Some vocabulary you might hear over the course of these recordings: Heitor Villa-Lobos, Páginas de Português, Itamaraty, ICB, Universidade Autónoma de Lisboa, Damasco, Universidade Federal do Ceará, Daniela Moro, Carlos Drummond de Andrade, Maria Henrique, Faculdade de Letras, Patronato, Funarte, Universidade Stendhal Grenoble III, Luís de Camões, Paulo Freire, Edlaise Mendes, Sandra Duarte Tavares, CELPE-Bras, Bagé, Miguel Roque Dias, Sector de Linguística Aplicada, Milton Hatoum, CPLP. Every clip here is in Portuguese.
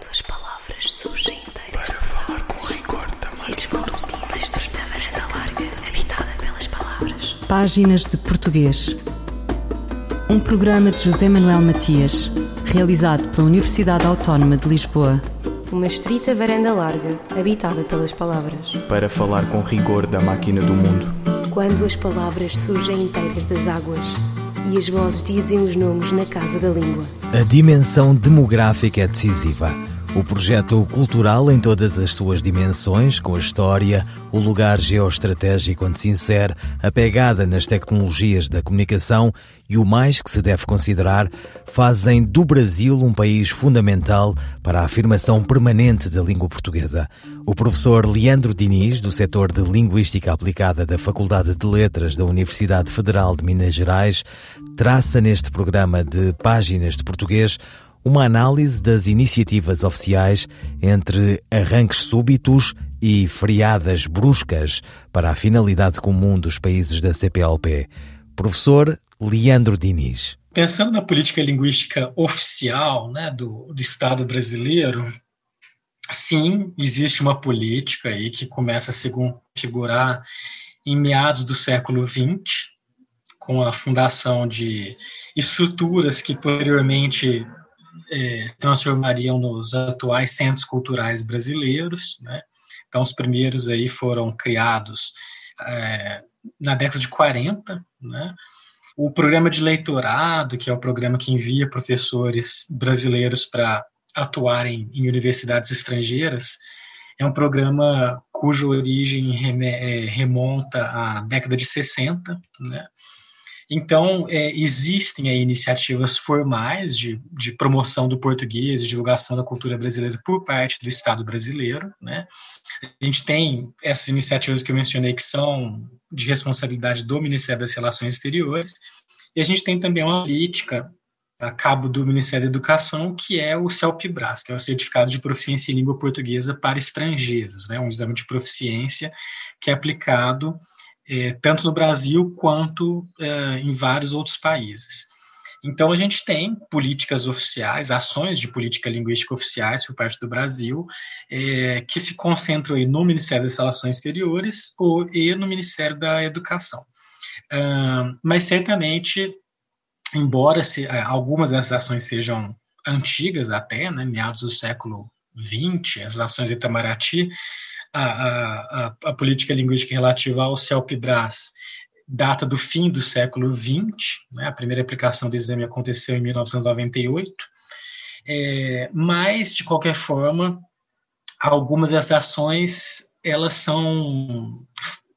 quando as palavras surgem inteiras para falar com rigor também. E esforços esta varanda larga, habitada pelas palavras. Páginas de Português. Um programa de José Manuel Matias, realizado pela Universidade Autónoma de Lisboa. Uma estrita varanda larga, habitada pelas palavras. Para falar com rigor da máquina do mundo. Quando as palavras surgem inteiras das águas e as vozes dizem os nomes na casa da língua. A dimensão demográfica é decisiva. O projeto cultural em todas as suas dimensões, com a história, o lugar geoestratégico onde se insere, a pegada nas tecnologias da comunicação e o mais que se deve considerar, fazem do Brasil um país fundamental para a afirmação permanente da língua portuguesa. O professor Leandro Diniz, do Sector de Linguística Aplicada da Faculdade de Letras da Universidade Federal de Minas Gerais, traça neste programa de Páginas de Português uma análise das iniciativas oficiais entre arranques súbitos e freadas bruscas para a finalidade comum dos países da CPLP. Professor Leandro Diniz. Pensando na política linguística oficial, né, do Estado brasileiro, sim, existe uma política aí que começa a se configurar em meados do século XX, com a fundação de estruturas que posteriormente transformariam nos atuais centros culturais brasileiros, né? Então, os primeiros aí foram criados na década de 40, né? O programa de leitorado, que é o programa que envia professores brasileiros para atuarem em universidades estrangeiras, é um programa cuja origem remonta à década de 60, né? Então, existem aí iniciativas formais de promoção do português e divulgação da cultura brasileira por parte do Estado brasileiro, né? A gente tem essas iniciativas que eu mencionei que são de responsabilidade do Ministério das Relações Exteriores, e a gente tem também uma política a cabo do Ministério da Educação, que é o CELPE-Bras, que é o Certificado de Proficiência em Língua Portuguesa para Estrangeiros, né? Um exame de proficiência que é aplicado tanto no Brasil quanto em vários outros países. Então, a gente tem políticas oficiais, ações de política linguística oficiais por parte do Brasil, que se concentram aí no Ministério das Relações Exteriores e no Ministério da Educação. Mas, certamente, embora algumas dessas ações sejam antigas até, né, meados do século XX, as ações de Itamaraty, a política linguística relativa ao CELPE-Bras data do fim do século XX, né? A primeira aplicação do exame aconteceu em 1998, mas, de qualquer forma, algumas das ações, elas são,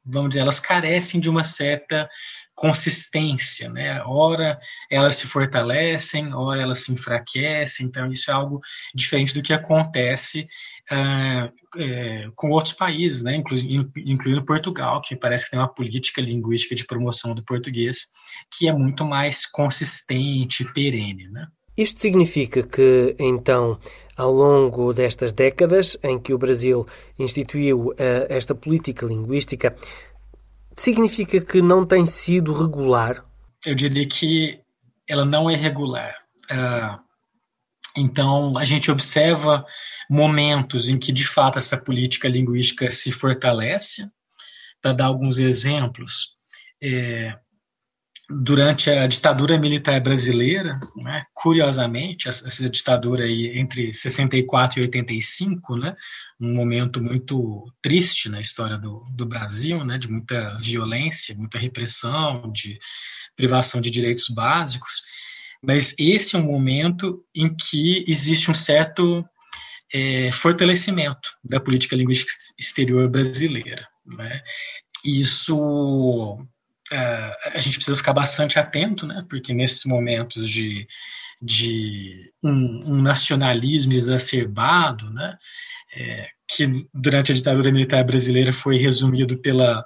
vamos dizer, elas carecem de uma certa consistência, né? Ora elas se fortalecem, ora elas se enfraquecem, então isso é algo diferente do que acontece com outros países, né, incluindo Portugal, que parece que tem uma política linguística de promoção do português que é muito mais consistente e perene, né? Isto significa que, então, ao longo destas décadas em que o Brasil instituiu esta política linguística, significa que não tem sido regular? Eu diria que ela não é regular. Então, a gente observa momentos em que, de fato, essa política linguística se fortalece. Para dar alguns exemplos, durante a ditadura militar brasileira, né, curiosamente, essa ditadura aí entre 64 e 85, né, um momento muito triste na história do Brasil, né, de muita violência, muita repressão, de privação de direitos básicos, mas esse é um momento em que existe um certo fortalecimento da política linguística exterior brasileira, né? Isso a gente precisa ficar bastante atento, né? Porque nesses momentos de um nacionalismo exacerbado, né? Que durante a ditadura militar brasileira foi resumido pela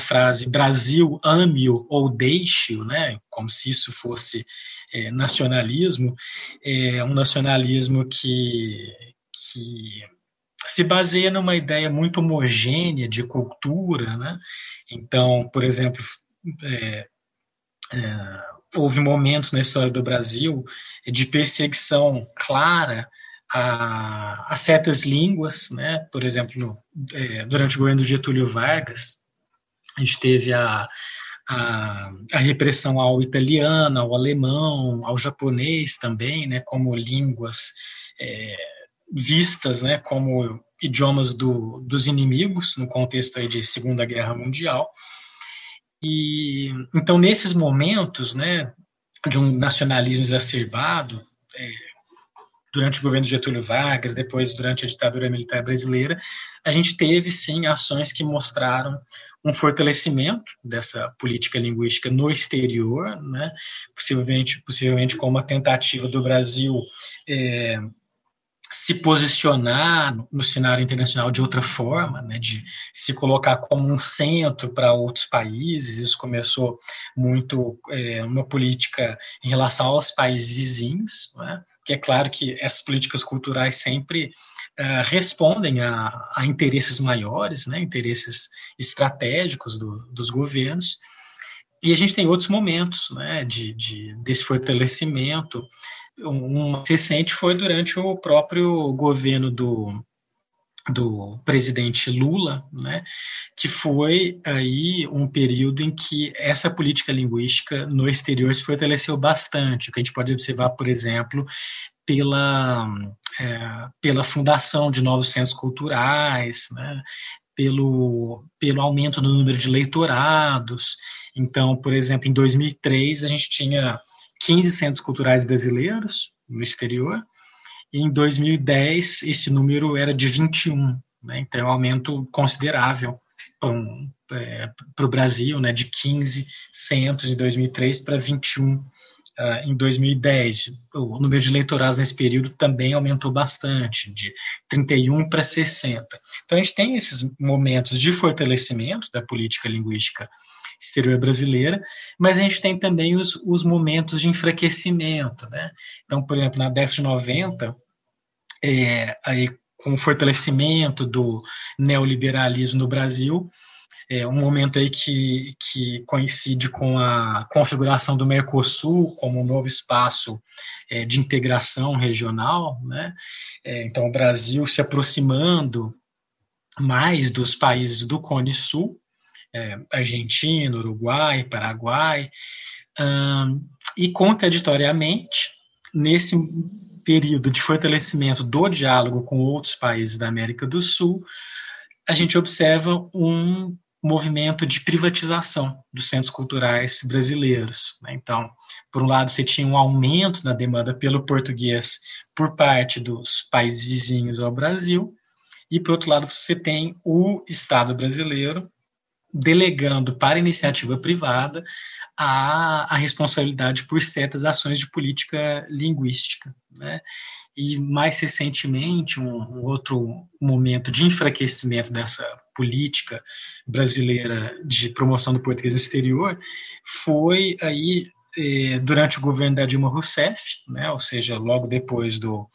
frase Brasil ame-o ou deixe-o, né? Como se isso fosse nacionalismo, um nacionalismo que se baseia numa ideia muito homogênea de cultura, né? Então, por exemplo, houve momentos na história do Brasil de perseguição clara a certas línguas, né? Por exemplo, durante o governo do Getúlio Vargas, a gente teve a repressão ao italiano, ao alemão, ao japonês também, né? Como línguas vistas, né? Como idiomas dos inimigos, no contexto aí de Segunda Guerra Mundial. E, então, nesses momentos, né, de um nacionalismo exacerbado, durante o governo de Getúlio Vargas, depois durante a ditadura militar brasileira, a gente teve, sim, ações que mostraram um fortalecimento dessa política linguística no exterior, né, possivelmente com uma tentativa do Brasil se posicionar no cenário internacional de outra forma, né, de se colocar como um centro para outros países. Isso começou muito uma política em relação aos países vizinhos, né, que é claro que essas políticas culturais sempre respondem a interesses maiores, né, interesses estratégicos dos governos. E a gente tem outros momentos, né, desse fortalecimento. Um recente foi durante o próprio governo do presidente Lula, né, que foi aí um período em que essa política linguística no exterior se fortaleceu bastante, o que a gente pode observar, por exemplo, pela fundação de novos centros culturais, né, pelo aumento do número de leitorados. Então, por exemplo, em 2003 a gente tinha 15 centros culturais brasileiros no exterior, e em 2010 esse número era de 21, né? Então é um aumento considerável para o Brasil, né? De 15 centros em 2003 para 21 em 2010. O número de leitorados nesse período também aumentou bastante, de 31 para 60. Então a gente tem esses momentos de fortalecimento da política linguística exterior brasileira, mas a gente tem também os momentos de enfraquecimento, né? Então, por exemplo, na década de 90, aí, com o fortalecimento do neoliberalismo no Brasil, um momento aí que coincide com a configuração do Mercosul como um novo espaço de integração regional, né? Então, o Brasil se aproximando mais dos países do Cone Sul, Argentina, Uruguai, Paraguai, e contraditoriamente, nesse período de fortalecimento do diálogo com outros países da América do Sul, a gente observa um movimento de privatização dos centros culturais brasileiros, né? Então, por um lado, você tinha um aumento na demanda pelo português por parte dos países vizinhos ao Brasil, e, por outro lado, você tem o Estado brasileiro delegando para a iniciativa privada a responsabilidade por certas ações de política linguística, né? E, mais recentemente, um outro momento de enfraquecimento dessa política brasileira de promoção do português no exterior foi aí, durante o governo da Dilma Rousseff, né? Ou seja, logo depois do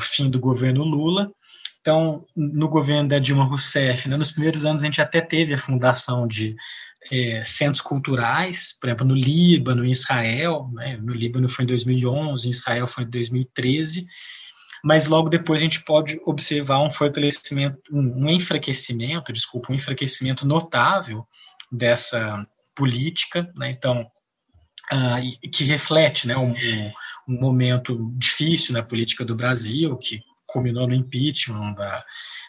fim do governo Lula. Então, no governo da Dilma Rousseff, né, nos primeiros anos a gente até teve a fundação de centros culturais, por exemplo, no Líbano, em Israel, né? No Líbano foi em 2011, em Israel foi em 2013, mas logo depois a gente pode observar um fortalecimento, um enfraquecimento notável dessa política, né? Então, que reflete, né, um momento difícil na política do Brasil, que culminou no impeachment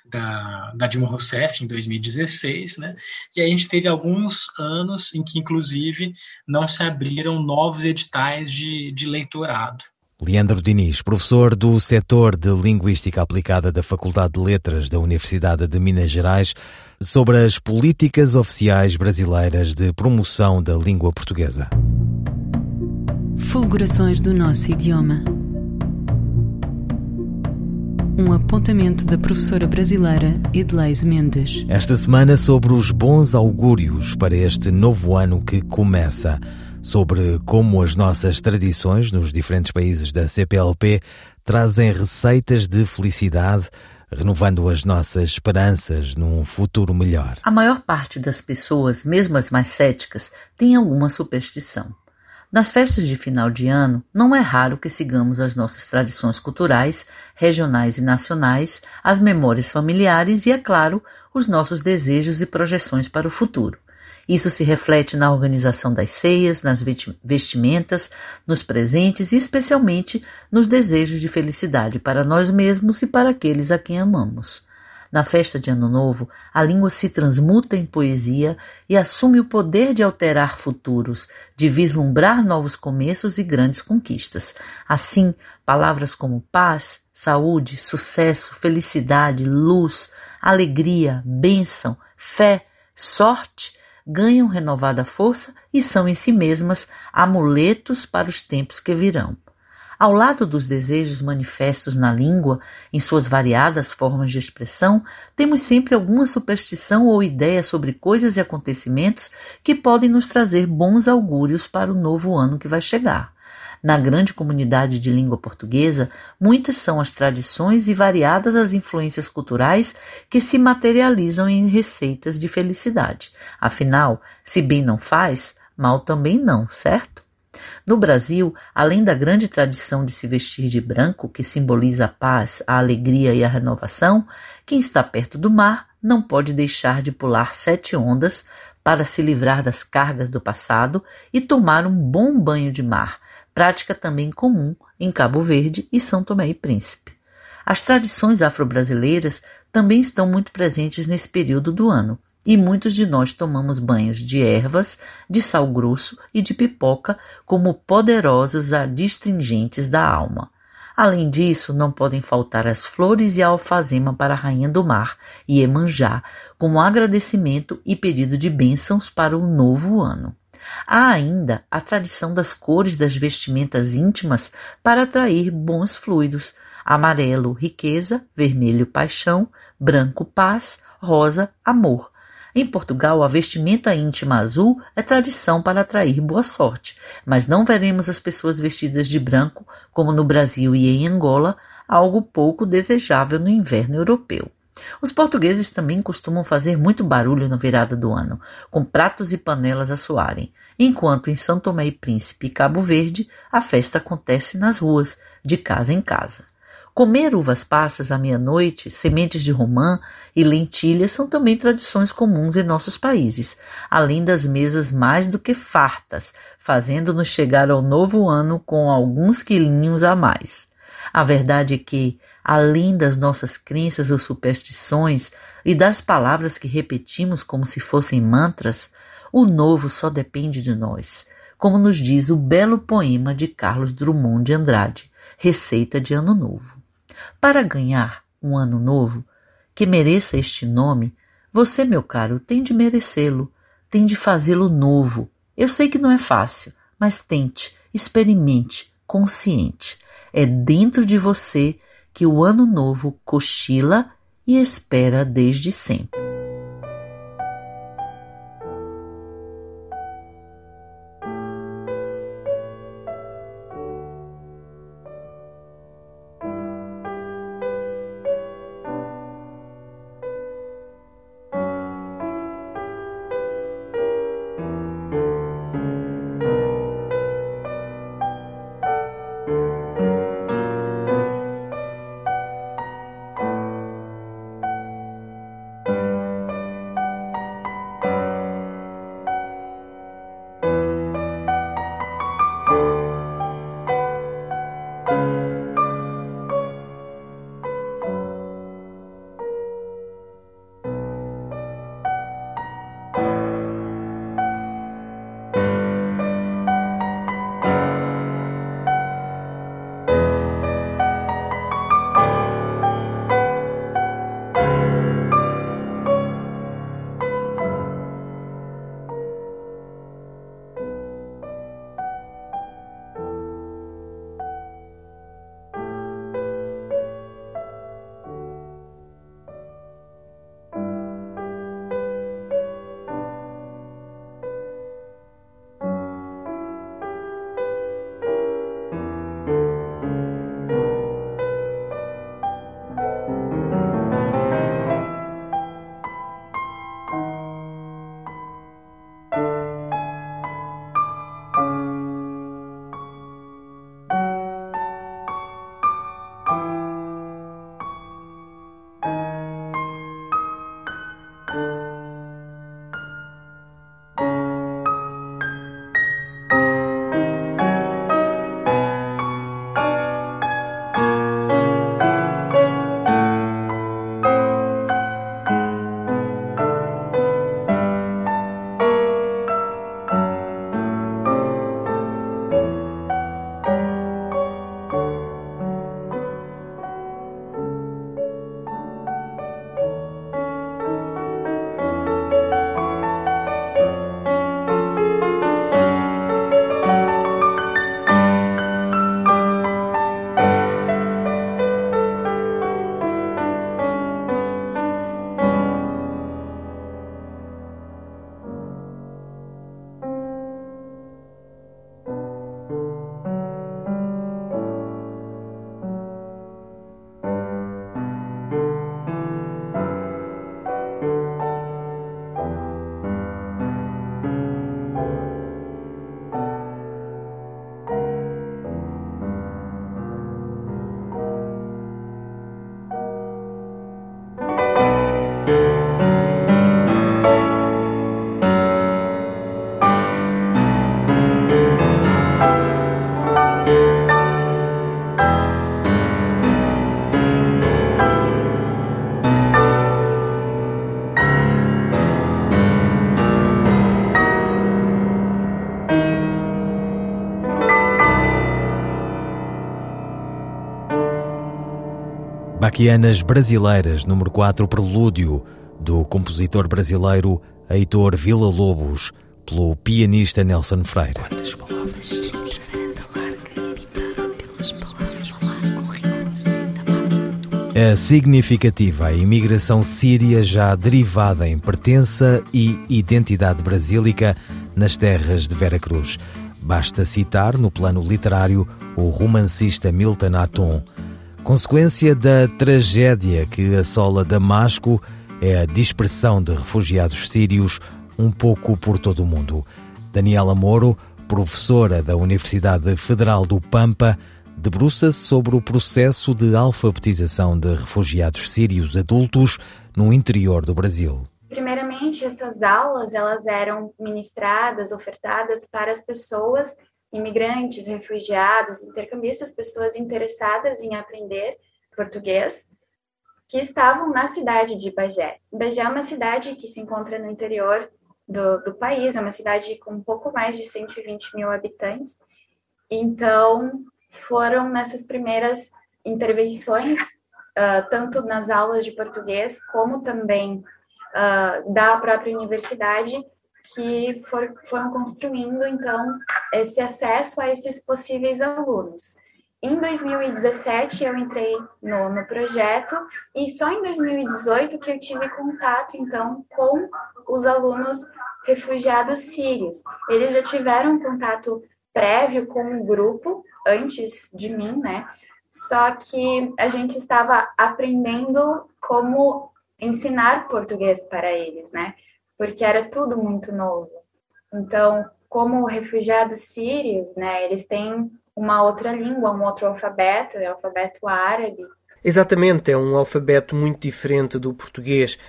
da Dilma Rousseff em 2016, né? E aí a gente teve alguns anos em que, inclusive, não se abriram novos editais de leitorado. Leandro Diniz, professor do Setor de Linguística Aplicada da Faculdade de Letras da Universidade de Minas Gerais, sobre as políticas oficiais brasileiras de promoção da língua portuguesa. Fulgurações do nosso idioma. Um apontamento da professora brasileira Edlaise Mendes. Esta semana sobre os bons augúrios para este novo ano que começa, sobre como as nossas tradições nos diferentes países da CPLP trazem receitas de felicidade, renovando as nossas esperanças num futuro melhor. A maior parte das pessoas, mesmo as mais céticas, tem alguma superstição. Nas festas de final de ano, não é raro que sigamos as nossas tradições culturais, regionais e nacionais, as memórias familiares e, é claro, os nossos desejos e projeções para o futuro. Isso se reflete na organização das ceias, nas vestimentas, nos presentes e, especialmente, nos desejos de felicidade para nós mesmos e para aqueles a quem amamos. Na festa de Ano Novo, a língua se transmuta em poesia e assume o poder de alterar futuros, de vislumbrar novos começos e grandes conquistas. Assim, palavras como paz, saúde, sucesso, felicidade, luz, alegria, bênção, fé, sorte ganham renovada força e são em si mesmas amuletos para os tempos que virão. Ao lado dos desejos manifestos na língua, em suas variadas formas de expressão, temos sempre alguma superstição ou ideia sobre coisas e acontecimentos que podem nos trazer bons augúrios para o novo ano que vai chegar. Na grande comunidade de língua portuguesa, muitas são as tradições e variadas as influências culturais que se materializam em receitas de felicidade. Afinal, se bem não faz, mal também não, certo? No Brasil, além da grande tradição de se vestir de branco, que simboliza a paz, a alegria e a renovação, quem está perto do mar não pode deixar de pular 7 ondas para se livrar das cargas do passado e tomar um bom banho de mar, prática também comum em Cabo Verde e São Tomé e Príncipe. As tradições afro-brasileiras também estão muito presentes nesse período do ano. E muitos de nós tomamos banhos de ervas, de sal grosso e de pipoca como poderosos adstringentes da alma. Além disso, não podem faltar as flores e a alfazema para a rainha do mar, Iemanjá, como agradecimento e pedido de bênçãos para o novo ano. Há ainda a tradição das cores das vestimentas íntimas para atrair bons fluidos: amarelo, riqueza; vermelho, paixão; branco, paz; rosa, amor. Em Portugal, a vestimenta íntima azul é tradição para atrair boa sorte, mas não veremos as pessoas vestidas de branco, como no Brasil e em Angola, algo pouco desejável no inverno europeu. Os portugueses também costumam fazer muito barulho na virada do ano, com pratos e panelas a soarem, enquanto em São Tomé e Príncipe e Cabo Verde a festa acontece nas ruas, de casa em casa. Comer uvas passas à meia-noite, sementes de romã e lentilhas são também tradições comuns em nossos países, além das mesas mais do que fartas, fazendo-nos chegar ao novo ano com alguns quilinhos a mais. A verdade é que, além das nossas crenças ou superstições e das palavras que repetimos como se fossem mantras, o novo só depende de nós, como nos diz o belo poema de Carlos Drummond de Andrade, Receita de Ano Novo. Para ganhar um ano novo que mereça este nome, você, meu caro, tem de merecê-lo, tem de fazê-lo novo. Eu sei que não é fácil, mas tente, experimente, consciente. É dentro de você que o ano novo cochila e espera desde sempre. Baquianas Brasileiras, número 4, Prelúdio, do compositor brasileiro Heitor Villa-Lobos, pelo pianista Nelson Freire. Quantas palavras... É significativa a imigração síria já derivada em pertença e identidade brasílica nas terras de Veracruz. Basta citar, no plano literário, o romancista Milton Hatoum. Consequência da tragédia que assola Damasco é a dispersão de refugiados sírios um pouco por todo o mundo. Daniela Moro, professora da Universidade Federal do Pampa, debruça-se sobre o processo de alfabetização de refugiados sírios adultos no interior do Brasil. Primeiramente, essas aulas elas eram ministradas, ofertadas para as pessoas, imigrantes, refugiados, intercambistas, pessoas interessadas em aprender português, que estavam na cidade de Bagé. Bagé é uma cidade que se encontra no interior do país, é uma cidade com um pouco mais de 120 mil habitantes. Então, foram nessas primeiras intervenções, tanto nas aulas de português, como também da própria universidade, que foram construindo, então, esse acesso a esses possíveis alunos. Em 2017, eu entrei no projeto, e só em 2018 que eu tive contato, então, com os alunos refugiados sírios. Eles já tiveram contato prévio com um grupo, antes de mim, né? Só que a gente estava aprendendo como ensinar português para eles, né? Porque era tudo muito novo. Então, como refugiados sírios, né? Eles têm uma outra língua, um outro alfabeto, é o alfabeto árabe. Exatamente, é um alfabeto muito diferente do português.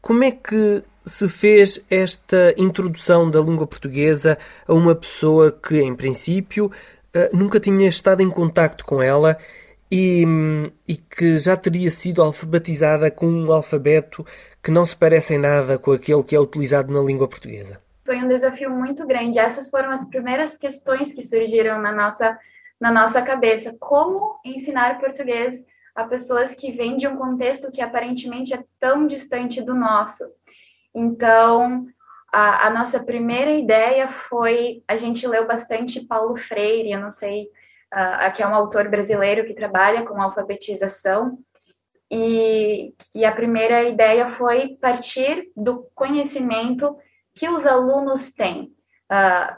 Como é que se fez esta introdução da língua portuguesa a uma pessoa que, em princípio, nunca tinha estado em contacto com ela e que já teria sido alfabetizada com um alfabeto que não se parece em nada com aquele que é utilizado na língua portuguesa? Foi um desafio muito grande. Essas foram as primeiras questões que surgiram na nossa cabeça. Como ensinar português a pessoas que vêm de um contexto que aparentemente é tão distante do nosso? Então, a nossa primeira ideia foi, a gente leu bastante Paulo Freire, eu não sei, que é um autor brasileiro que trabalha com alfabetização, e a primeira ideia foi partir do conhecimento que os alunos têm,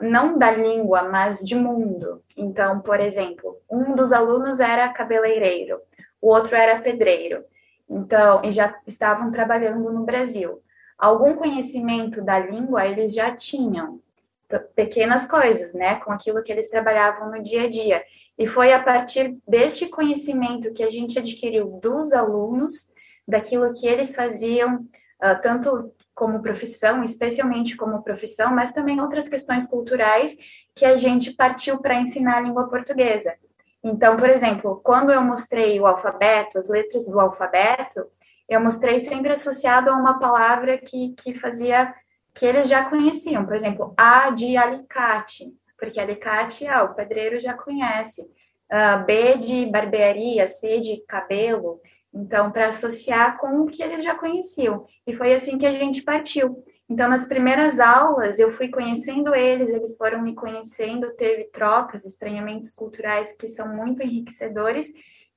não da língua, mas de mundo. Então, por exemplo, um dos alunos era cabeleireiro, o outro era pedreiro, então, e já estavam trabalhando no Brasil. Algum conhecimento da língua eles já tinham, pequenas coisas, né, com aquilo que eles trabalhavam no dia a dia. E foi a partir deste conhecimento que a gente adquiriu dos alunos, daquilo que eles faziam, tanto como profissão, especialmente como profissão, mas também outras questões culturais, que a gente partiu para ensinar a língua portuguesa. Então, por exemplo, quando eu mostrei o alfabeto, as letras do alfabeto, eu mostrei sempre associado a uma palavra que fazia, que eles já conheciam. Por exemplo, A de alicate, porque alicate, o pedreiro já conhece. B de barbearia, C de cabelo. Então, para associar com o que eles já conheciam. E foi assim que a gente partiu. Então, nas primeiras aulas, eu fui conhecendo eles foram me conhecendo, teve trocas, estranhamentos culturais que são muito enriquecedores,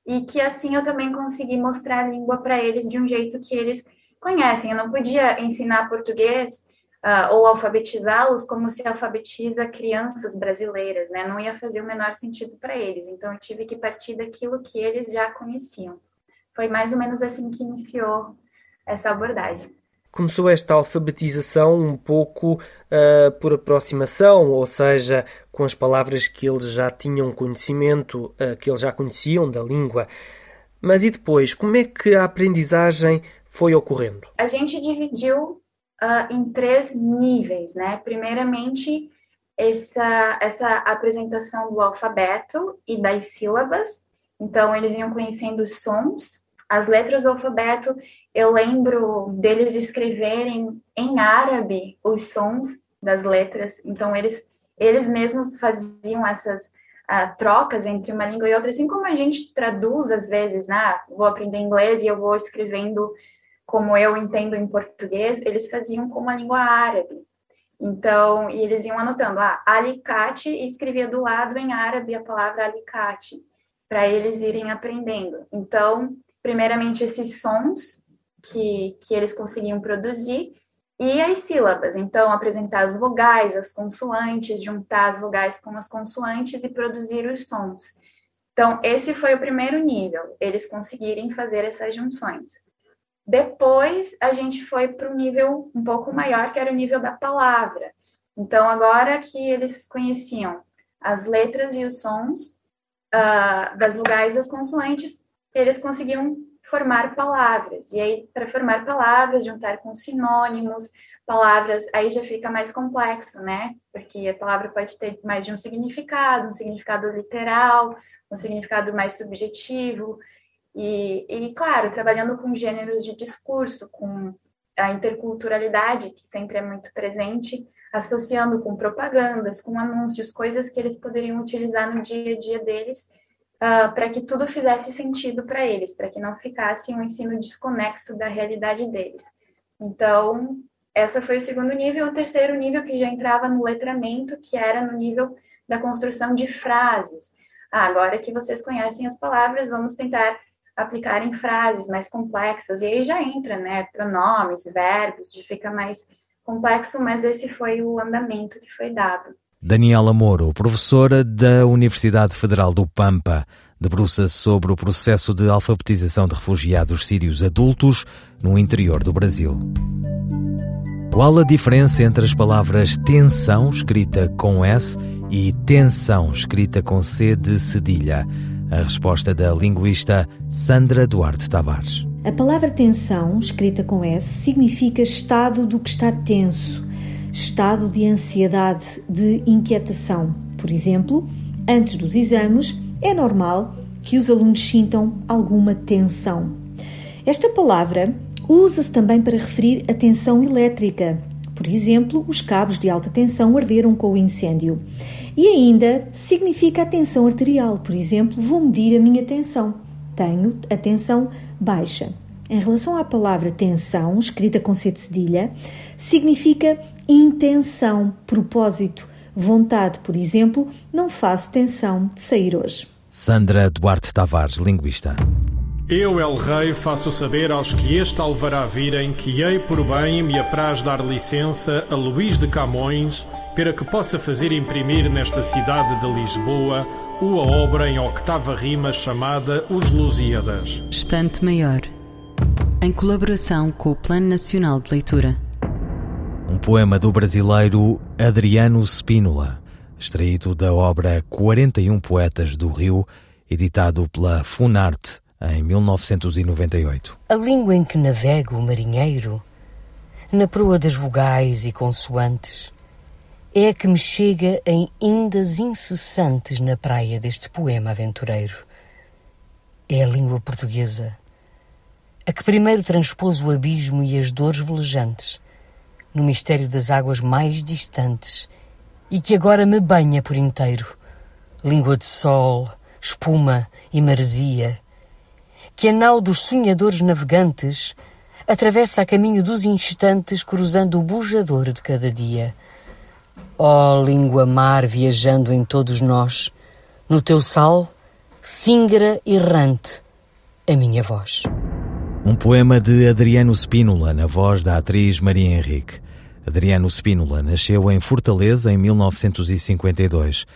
e que assim eu também consegui mostrar a língua para eles de um jeito que eles conhecem. Eu não podia ensinar português ou alfabetizá-los como se alfabetiza crianças brasileiras, né? Não ia fazer o menor sentido para eles. Então, eu tive que partir daquilo que eles já conheciam. Foi mais ou menos assim que iniciou essa abordagem. Começou esta alfabetização um pouco por aproximação, ou seja, com as palavras que eles já tinham conhecimento, que eles já conheciam da língua. Mas e depois, como é que a aprendizagem foi ocorrendo? A gente dividiu em três níveis, né? Primeiramente, essa apresentação do alfabeto e das sílabas. Então, eles iam conhecendo os sons, as letras do alfabeto. Eu lembro deles escreverem em árabe os sons das letras, então eles mesmos faziam essas trocas entre uma língua e outra, assim como a gente traduz às vezes, né? Vou aprender inglês e eu vou escrevendo como eu entendo em português, eles faziam com uma língua árabe. Então, e eles iam anotando, alicate, e escrevia do lado em árabe a palavra alicate, para eles irem aprendendo. Então, primeiramente, esses sons que eles conseguiam produzir e as sílabas. Então, apresentar as vogais, as consoantes, juntar as vogais com as consoantes e produzir os sons. Então, esse foi o primeiro nível, eles conseguirem fazer essas junções. Depois, a gente foi para um nível um pouco maior, que era o nível da palavra. Então, agora que eles conheciam as letras e os sons das vogais e das consoantes, eles conseguiam formar palavras. E aí, para formar palavras, juntar com sinônimos, palavras, aí já fica mais complexo, né? Porque a palavra pode ter mais de um significado literal, um significado mais subjetivo. E, claro, trabalhando com gêneros de discurso, com a interculturalidade, que sempre é muito presente, associando com propagandas, com anúncios, coisas que eles poderiam utilizar no dia a dia deles, para que tudo fizesse sentido para eles, para que não ficasse um ensino desconexo da realidade deles. Então, esse foi o segundo nível. O terceiro nível, que já entrava no letramento, que era no nível da construção de frases. Agora que vocês conhecem as palavras, vamos tentar aplicar em frases mais complexas, e aí já entra, né, pronomes, verbos, fica mais complexo, mas esse foi o andamento que foi dado. Daniela Moro, professora da Universidade Federal do Pampa, debruça-se sobre o processo de alfabetização de refugiados sírios adultos no interior do Brasil. Qual a diferença entre as palavras tensão, escrita com S, e tensão, escrita com C de cedilha? A resposta da linguista Sandra Duarte Tavares. A palavra tensão, escrita com S, significa estado do que está tenso, estado de ansiedade, de inquietação. Por exemplo, antes dos exames, é normal que os alunos sintam alguma tensão. Esta palavra usa-se também para referir a tensão elétrica. Por exemplo, os cabos de alta tensão arderam com o incêndio. E ainda significa a tensão arterial. Por exemplo, vou medir a minha tensão. Tenho a tensão baixa. Em relação à palavra tensão, escrita com C de cedilha, significa intenção, propósito, vontade. Por exemplo, não faço tensão de sair hoje. Sandra Duarte Tavares, linguista. Eu, El Rei, faço saber aos que este alvará virem que hei por bem me apraz dar licença a Luís de Camões para que possa fazer imprimir nesta cidade de Lisboa uma obra em octava rima chamada Os Lusíadas. Estante Maior, em colaboração com o Plano Nacional de Leitura. Um poema do brasileiro Adriano Spínola, extraído da obra 41 Poetas do Rio, editado pela Funarte em 1998. A língua em que navega o marinheiro, na proa das vogais e consoantes, é a que me chega em indas incessantes na praia deste poema aventureiro. É a língua portuguesa, a que primeiro transpôs o abismo e as dores velejantes, no mistério das águas mais distantes, e que agora me banha por inteiro. Língua de sol, espuma e maresia, que a nau dos sonhadores navegantes atravessa a caminho dos instantes, cruzando o bujador de cada dia. Ó língua mar viajando em todos nós, no teu sal, singra errante, a minha voz. Um poema de Adriano Spínola, na voz da atriz Maria Henrique. Adriano Spínola nasceu em Fortaleza em 1952,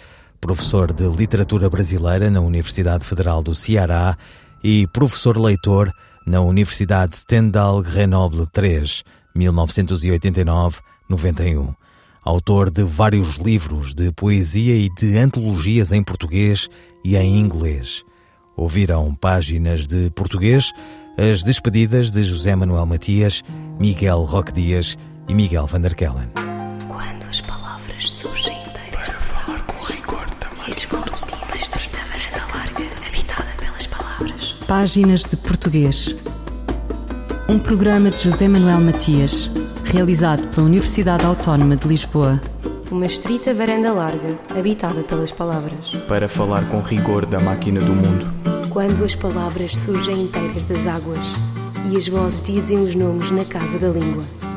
professor de literatura brasileira na Universidade Federal do Ceará e professor leitor na Universidade Stendhal Grenoble III, 1989-91. Autor de vários livros de poesia e de antologias em português e em inglês. Ouviram Páginas de Português, as despedidas de José Manuel Matias, Miguel Roque Dias e Miguel van der Kellen. Quando as palavras surgem inteiras de falar com rigor, e as vozes dizem da varanda larga habitada pelas palavras. Páginas de Português, um programa de José Manuel Matias, realizado pela Universidade Autónoma de Lisboa. uma estrita varanda larga, habitada pelas palavras. Para falar com rigor da máquina do mundo. Quando as palavras surgem inteiras das águas e as vozes dizem os nomes na casa da língua.